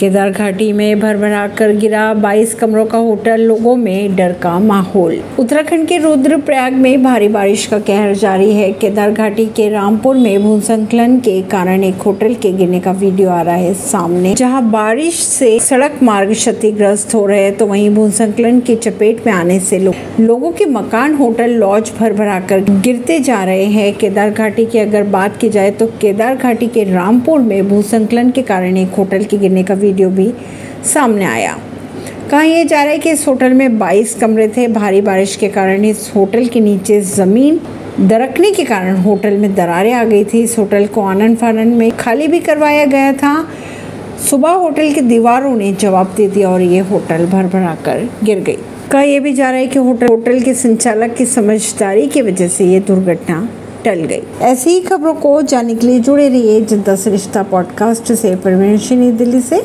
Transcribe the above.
केदार घाटी में भरभरा कर गिरा 22 कमरों का होटल, लोगों में डर का माहौल। उत्तराखंड के रुद्रप्रयाग में भारी बारिश का कहर जारी है। केदार घाटी के रामपुर में भूस्खलन के कारण एक होटल के गिरने का वीडियो आ रहा है सामने, जहां बारिश से सड़क मार्ग क्षतिग्रस्त हो रहे हैं, तो वहीं भूस्खलन की चपेट में आने से लोगों के मकान, होटल, लॉज भरभरा कर गिरते जा रहे हैं। केदार घाटी की अगर बात की जाए तो केदार घाटी के रामपुर में भूस्खलन के कारण एक होटल के गिरने का वीडियो भी सामने आया। कहा यह जा रहा है कि इस होटल में 22 कमरे थे। भारी बारिश के कारण इस होटल के नीचे जमीन दरकने के कारण होटल में दरारें आ गई थी। इस होटल को आनन फानन में खाली भी करवाया गया था। सुबह होटल की दीवारों ने जवाब दे दिया और ये होटल भरभरा कर गिर गई। कहा यह भी जा रहा है कि होटल के संचालक की समझदारी की वजह से ये दुर्घटना टल गई। ऐसी ही खबरों को जानने के लिए जुड़े रहिए जनता से रिश्ता पॉडकास्ट से। परवीन अर्शी, नई दिल्ली से।